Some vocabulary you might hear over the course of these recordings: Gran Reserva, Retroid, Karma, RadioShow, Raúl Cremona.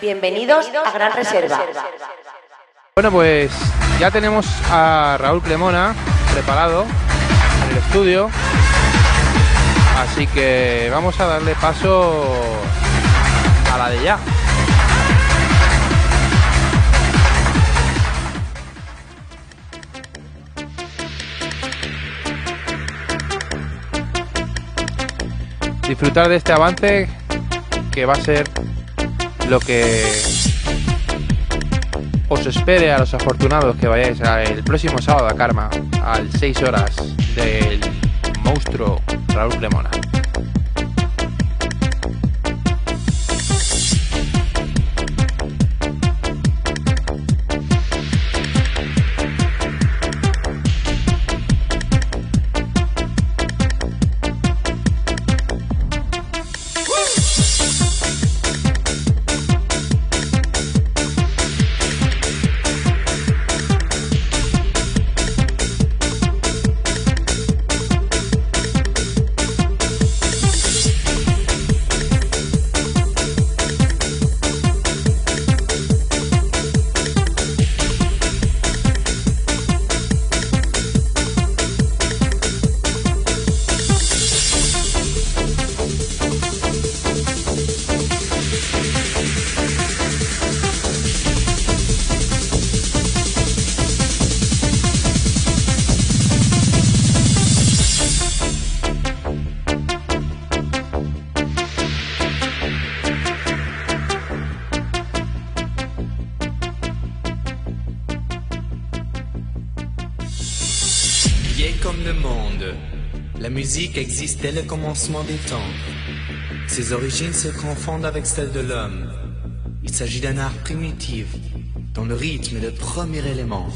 Bienvenidos a Gran Reserva. Bueno, pues ya tenemos a Raúl Cremona preparado en el estudio, así que vamos a darle paso a la de ya. Disfrutar de este avance que va a ser lo que os espere a los afortunados que vayáis el próximo sábado a Karma, al 6 horas del monstruo Raúl Cremona. La musique existe dès le commencement des temps. Ses origines se confondent avec celles de l'homme. Il s'agit d'un art primitif, dont le rythme est le premier élément.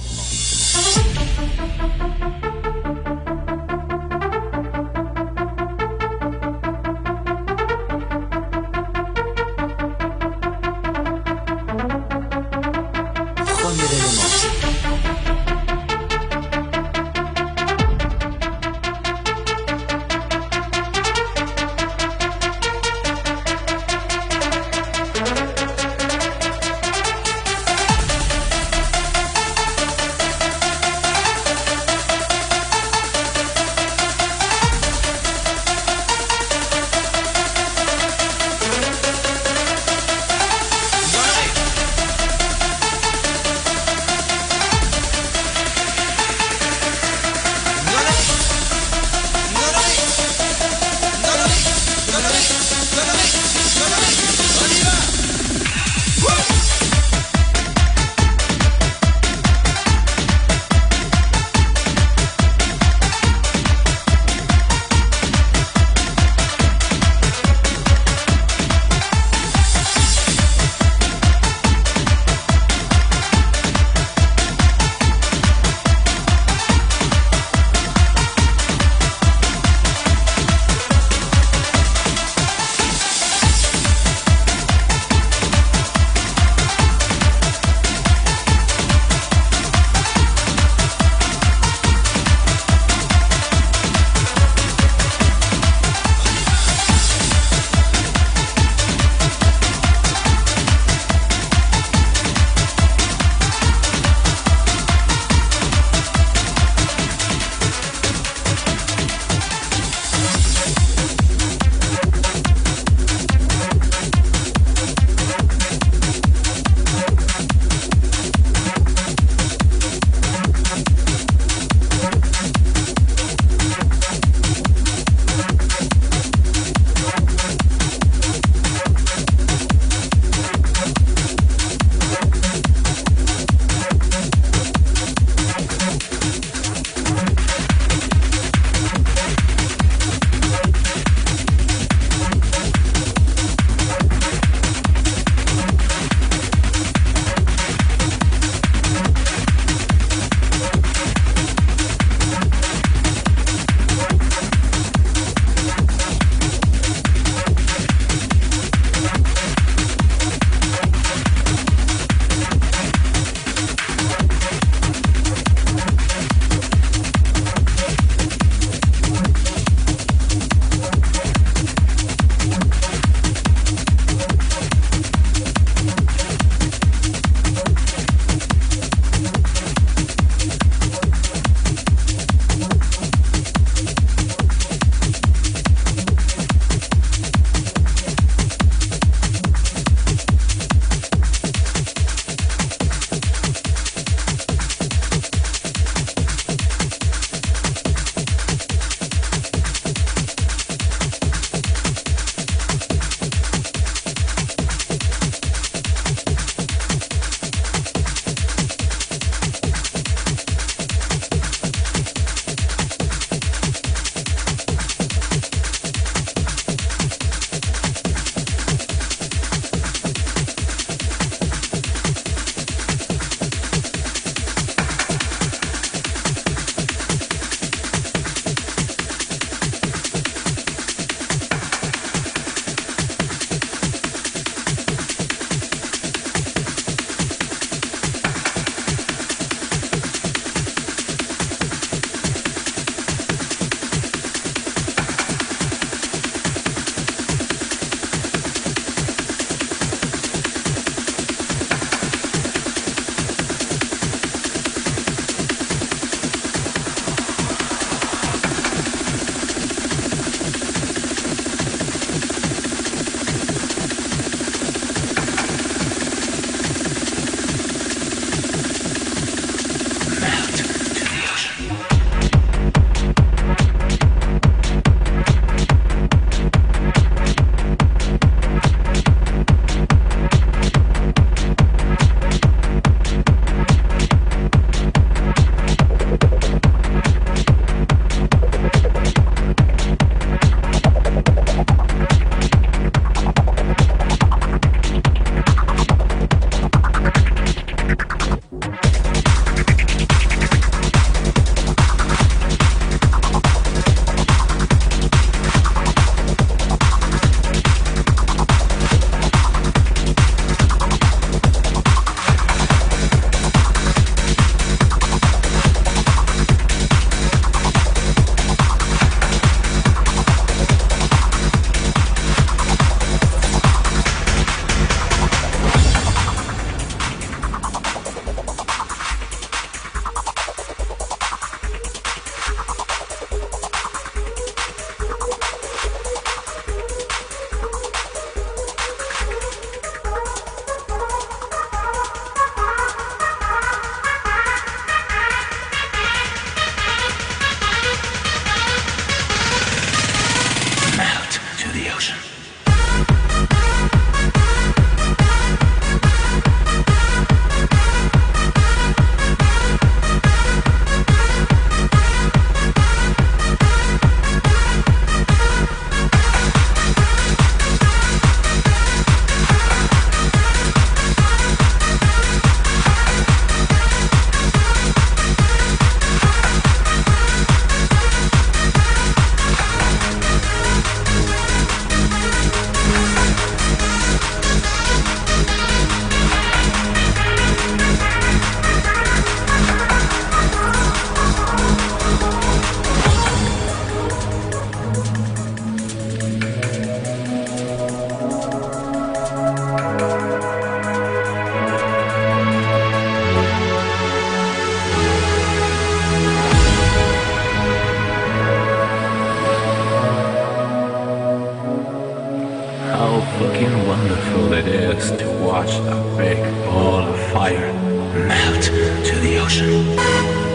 just to watch a big ball of fire melt to the ocean.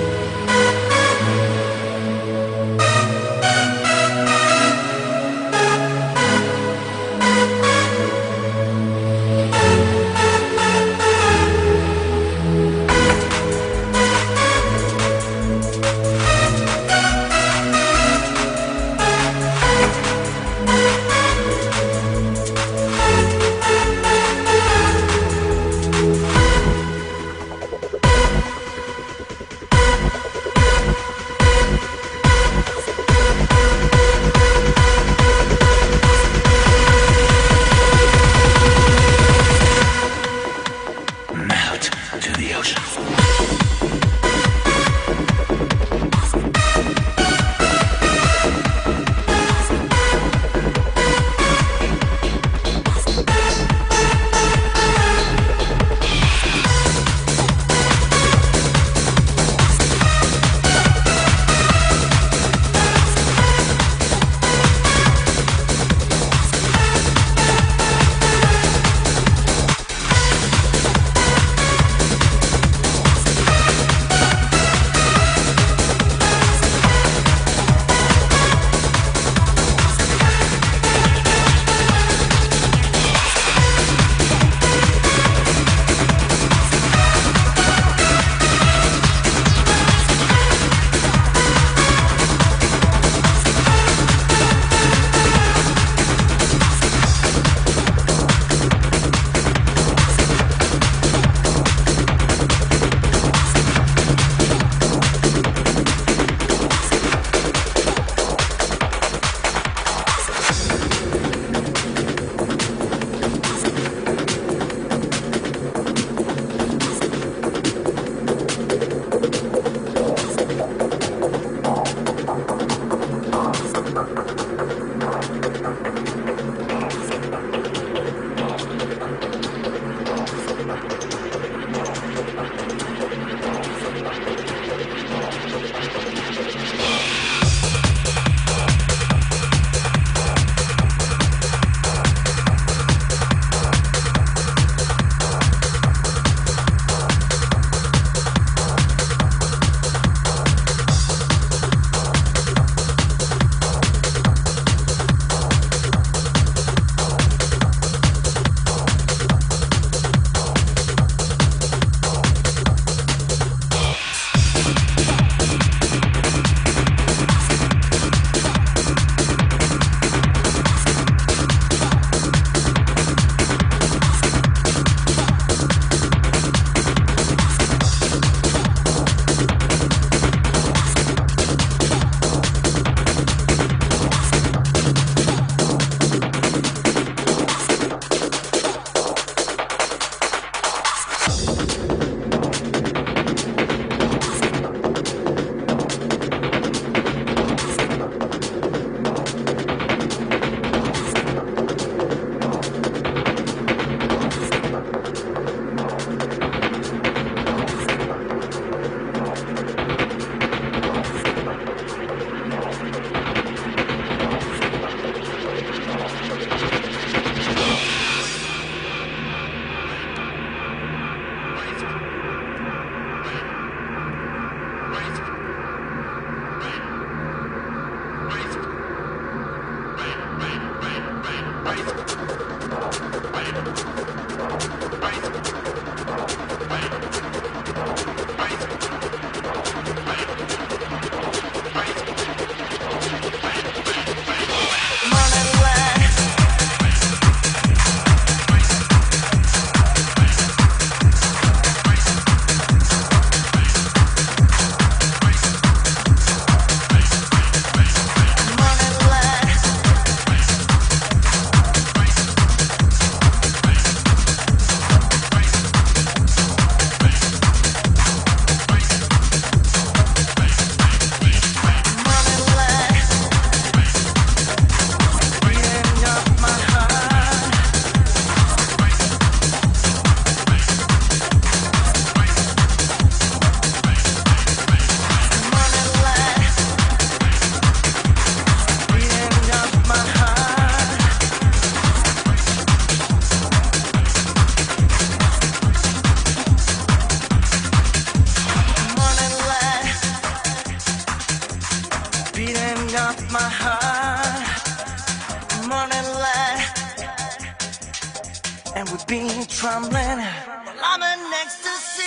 and we've been trembling. Well, I'm in ecstasy,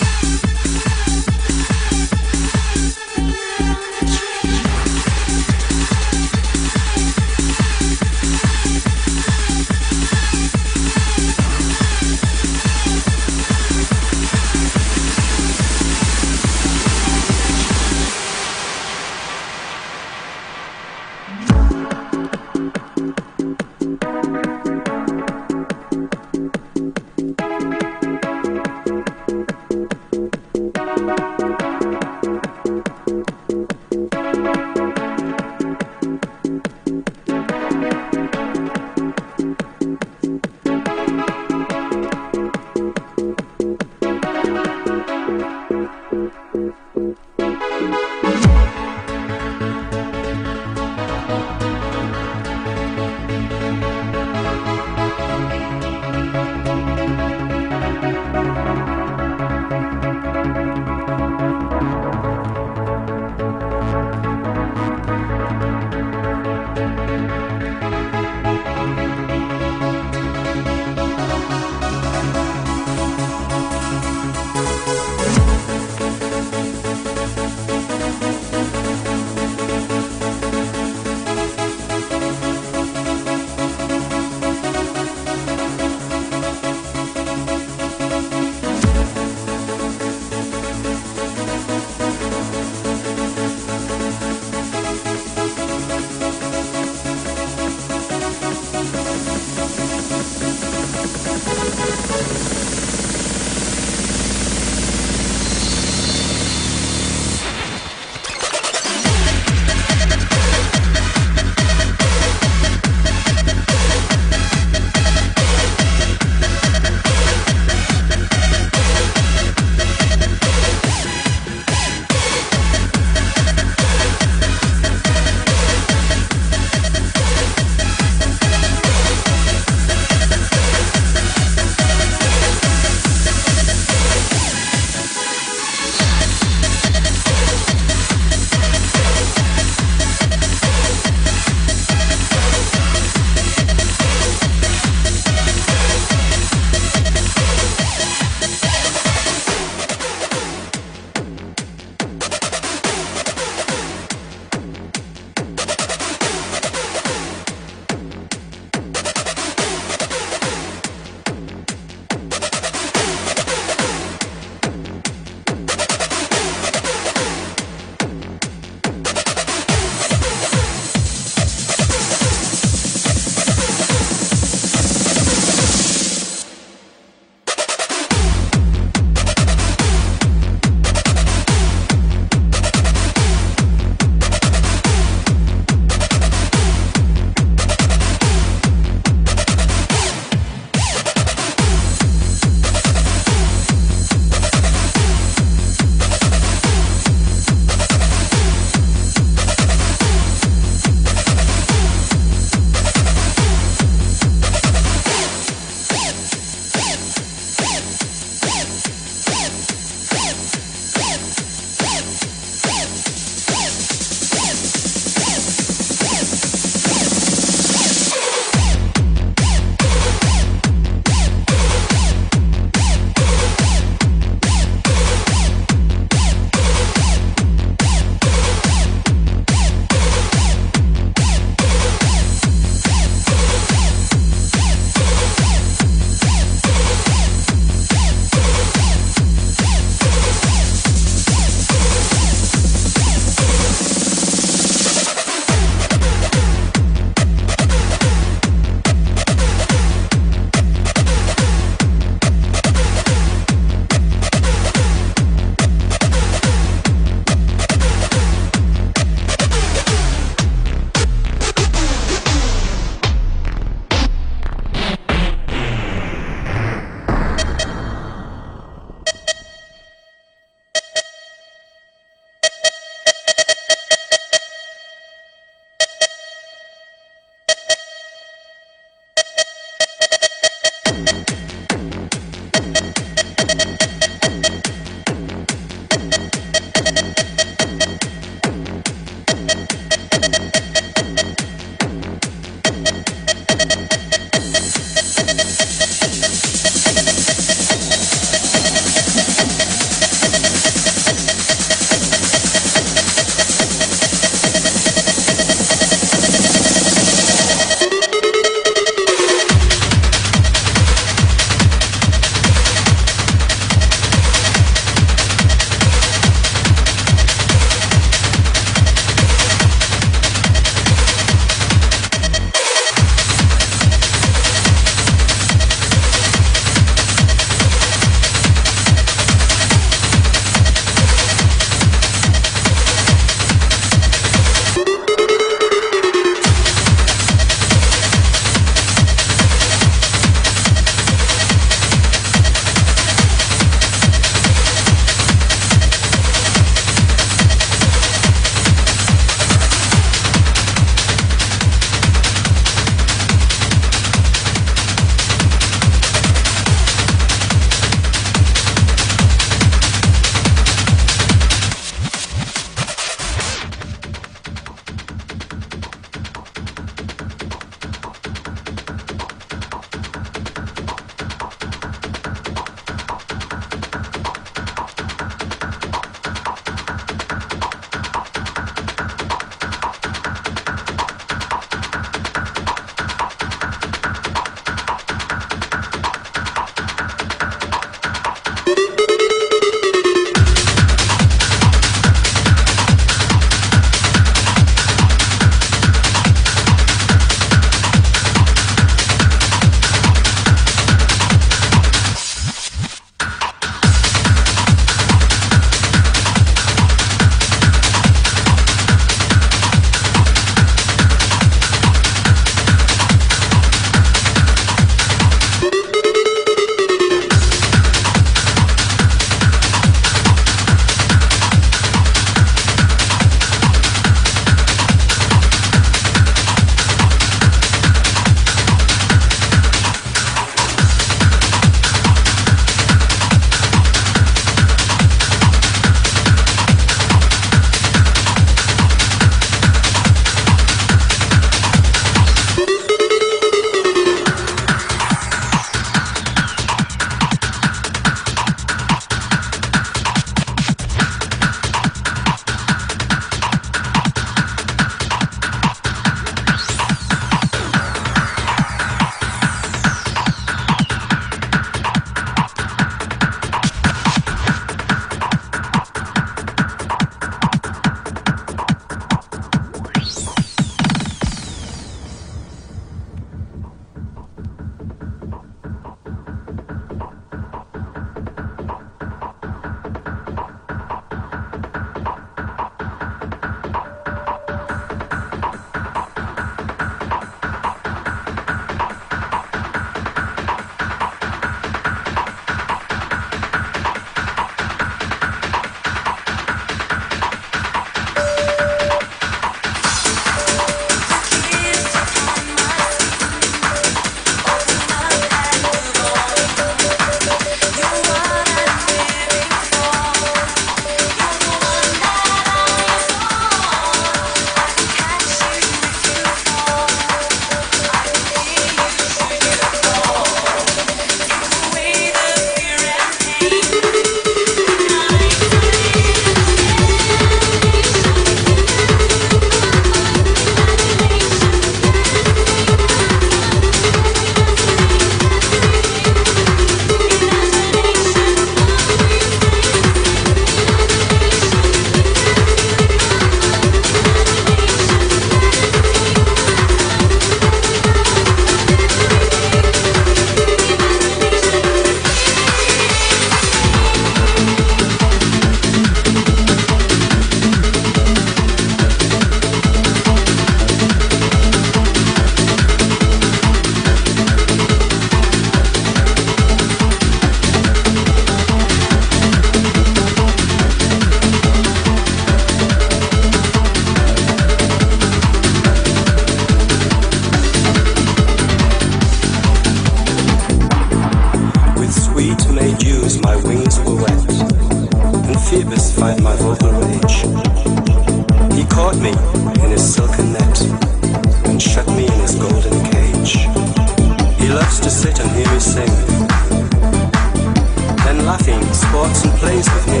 sports and plays with me,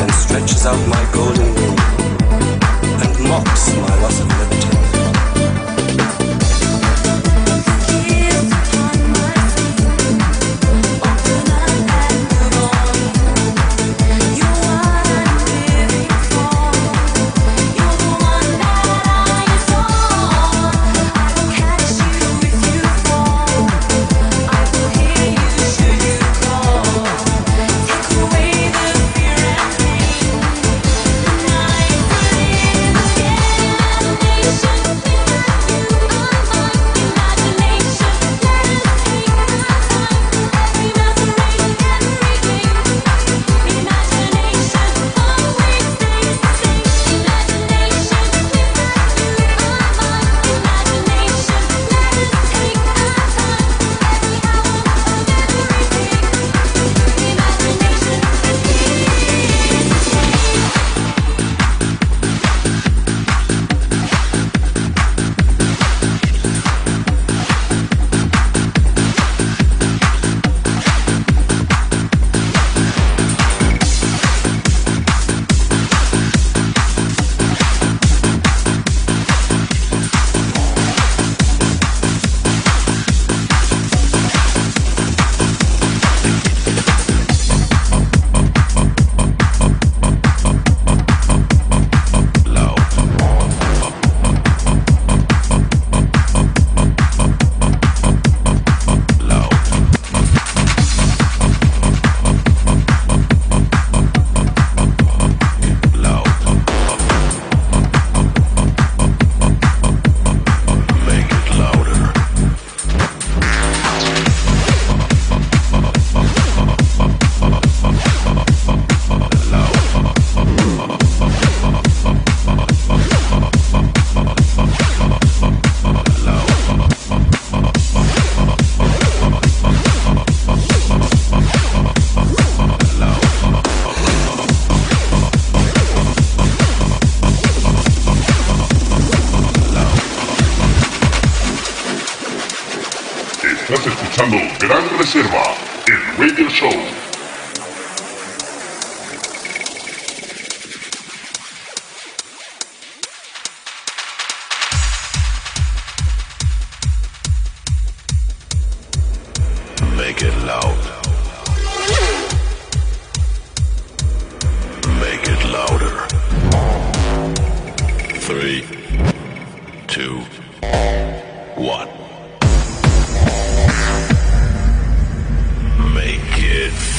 and stretches out my golden wing, and mocks my loss of liberty. Estás escuchando Gran Reserva, el Radio Show. Make it loud. Make it louder. 3, 2, 1. Make it.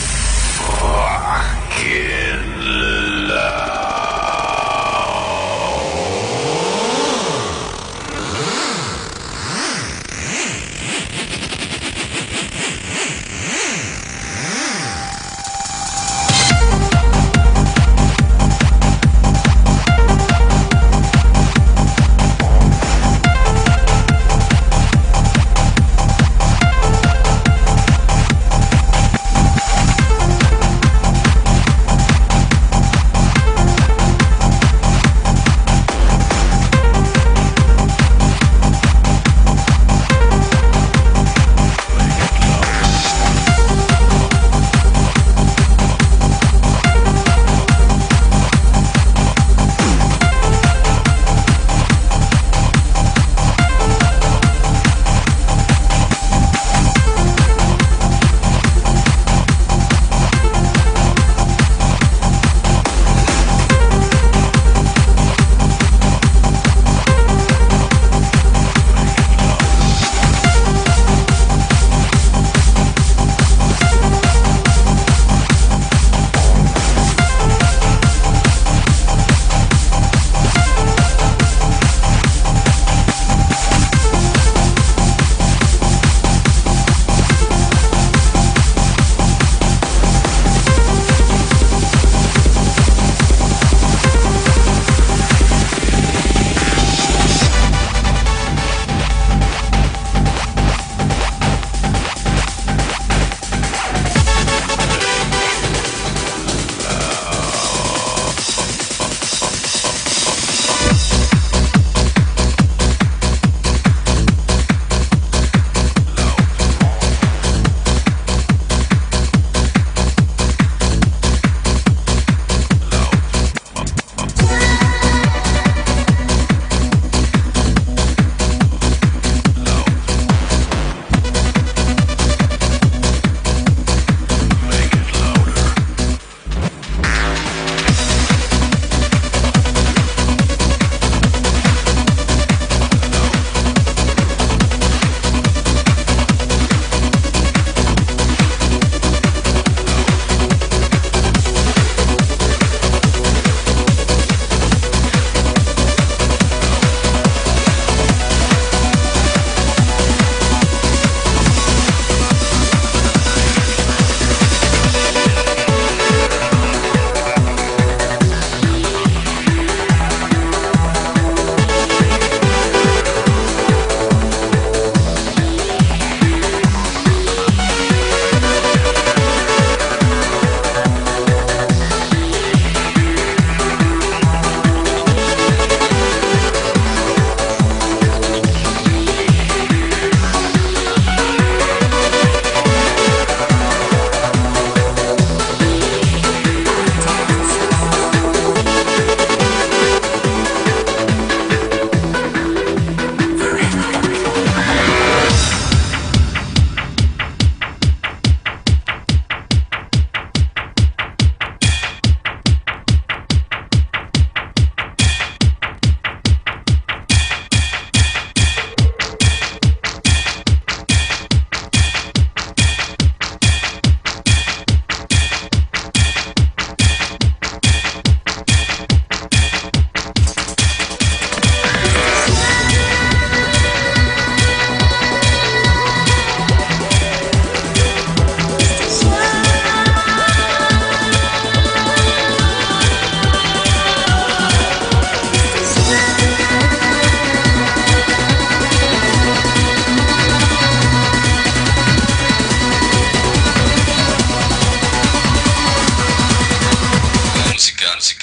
Sí,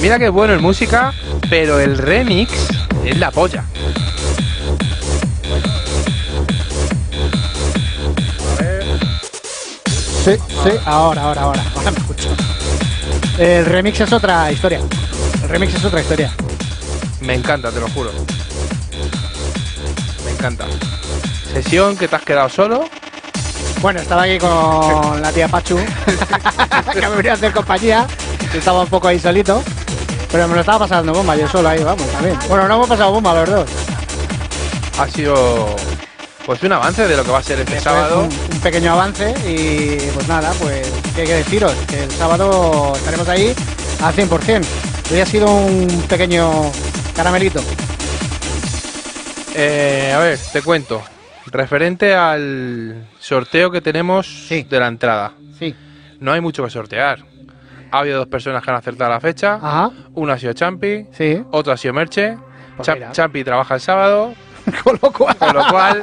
mira que bueno en música, pero el remix es la polla. Sí, sí, ahora me escucho. El remix es otra historia. Me encanta, te lo juro. Me encanta. Sesión que te has quedado solo. Bueno, estaba aquí con la tía Pachu, que me venía a hacer compañía. Estaba un poco ahí solito, pero me lo estaba pasando bomba, yo solo ahí, vamos, también. Bueno, no hemos pasado bomba los dos. Ha sido pues un avance de lo que va a ser este sábado. Un pequeño avance y pues nada, pues ¿qué hay que deciros? Que el sábado estaremos ahí al 100%. Hoy ha sido un pequeño caramelito. A ver, te cuento. Referente al sorteo que tenemos de la entrada. Sí. No hay mucho que sortear. Ha habido dos personas que han acertado la fecha. Ajá. Una ha sido Champi, otra ha sido Merche. Pues Champi trabaja el sábado, con lo cual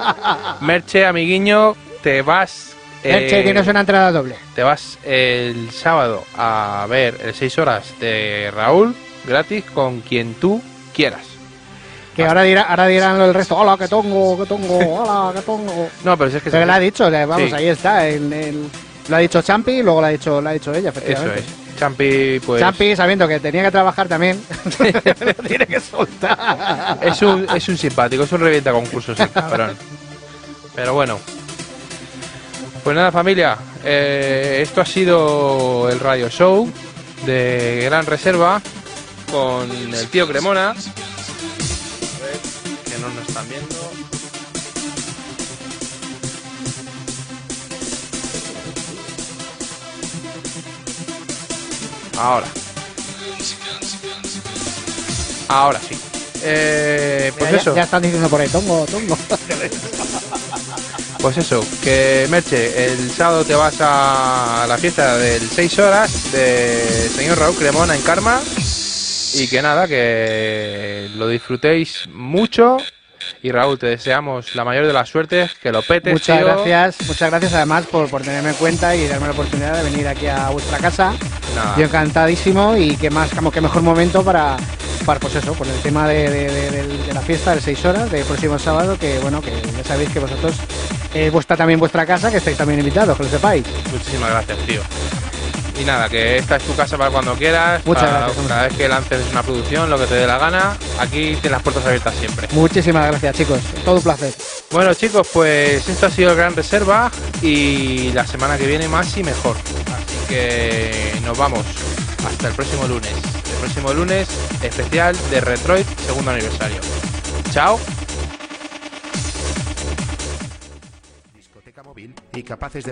Merche, amiguiño, te vas... Merche, que no es una entrada doble. Te vas el sábado a ver el 6 horas de Raúl, gratis, con quien tú quieras. Que ahora dirán el resto, hola, que tongo. No, pero si es que... Pero le ha dicho, vamos, ahí está, lo ha dicho Champi, luego lo ha dicho ella, efectivamente. Eso es. Champi, pues... Champi, sabiendo que tenía que trabajar también, tiene que soltar. Es un simpático, es un revienta concursos, cabrón. Pero bueno. Pues nada, familia. Esto ha sido el Radio Show de Gran Reserva con el tío Cremona. A ver, que no nos están viendo. Ahora sí. Pues mira, eso. Ya están diciendo por ahí, tongo. Pues eso, que Merche, el sábado te vas a la fiesta del 6 horas de señor Raúl Cremona en Karma. Y que nada, que lo disfrutéis mucho. Y Raúl, te deseamos la mayor de las suertes, que lo petes. Muchas gracias además por tenerme en cuenta y darme la oportunidad de venir aquí a vuestra casa. Nada. Yo encantadísimo y que mejor momento para pues eso, por el tema de la fiesta de 6 horas del próximo sábado, que bueno, que ya sabéis que vosotros también vuestra casa, que estáis también invitados, que lo sepáis. Muchísimas gracias, tío. Y nada, que esta es tu casa para cuando quieras. Muchas gracias. Cada vez que lances una producción, lo que te dé la gana, aquí tienes las puertas abiertas siempre. Muchísimas gracias, chicos. Todo un placer. Bueno, chicos, pues esto ha sido el Gran Reserva y la semana que viene más y mejor. Así que nos vamos hasta el próximo lunes. El próximo lunes, especial de Retroid, segundo aniversario. Chao. Discoteca móvil y capaces de...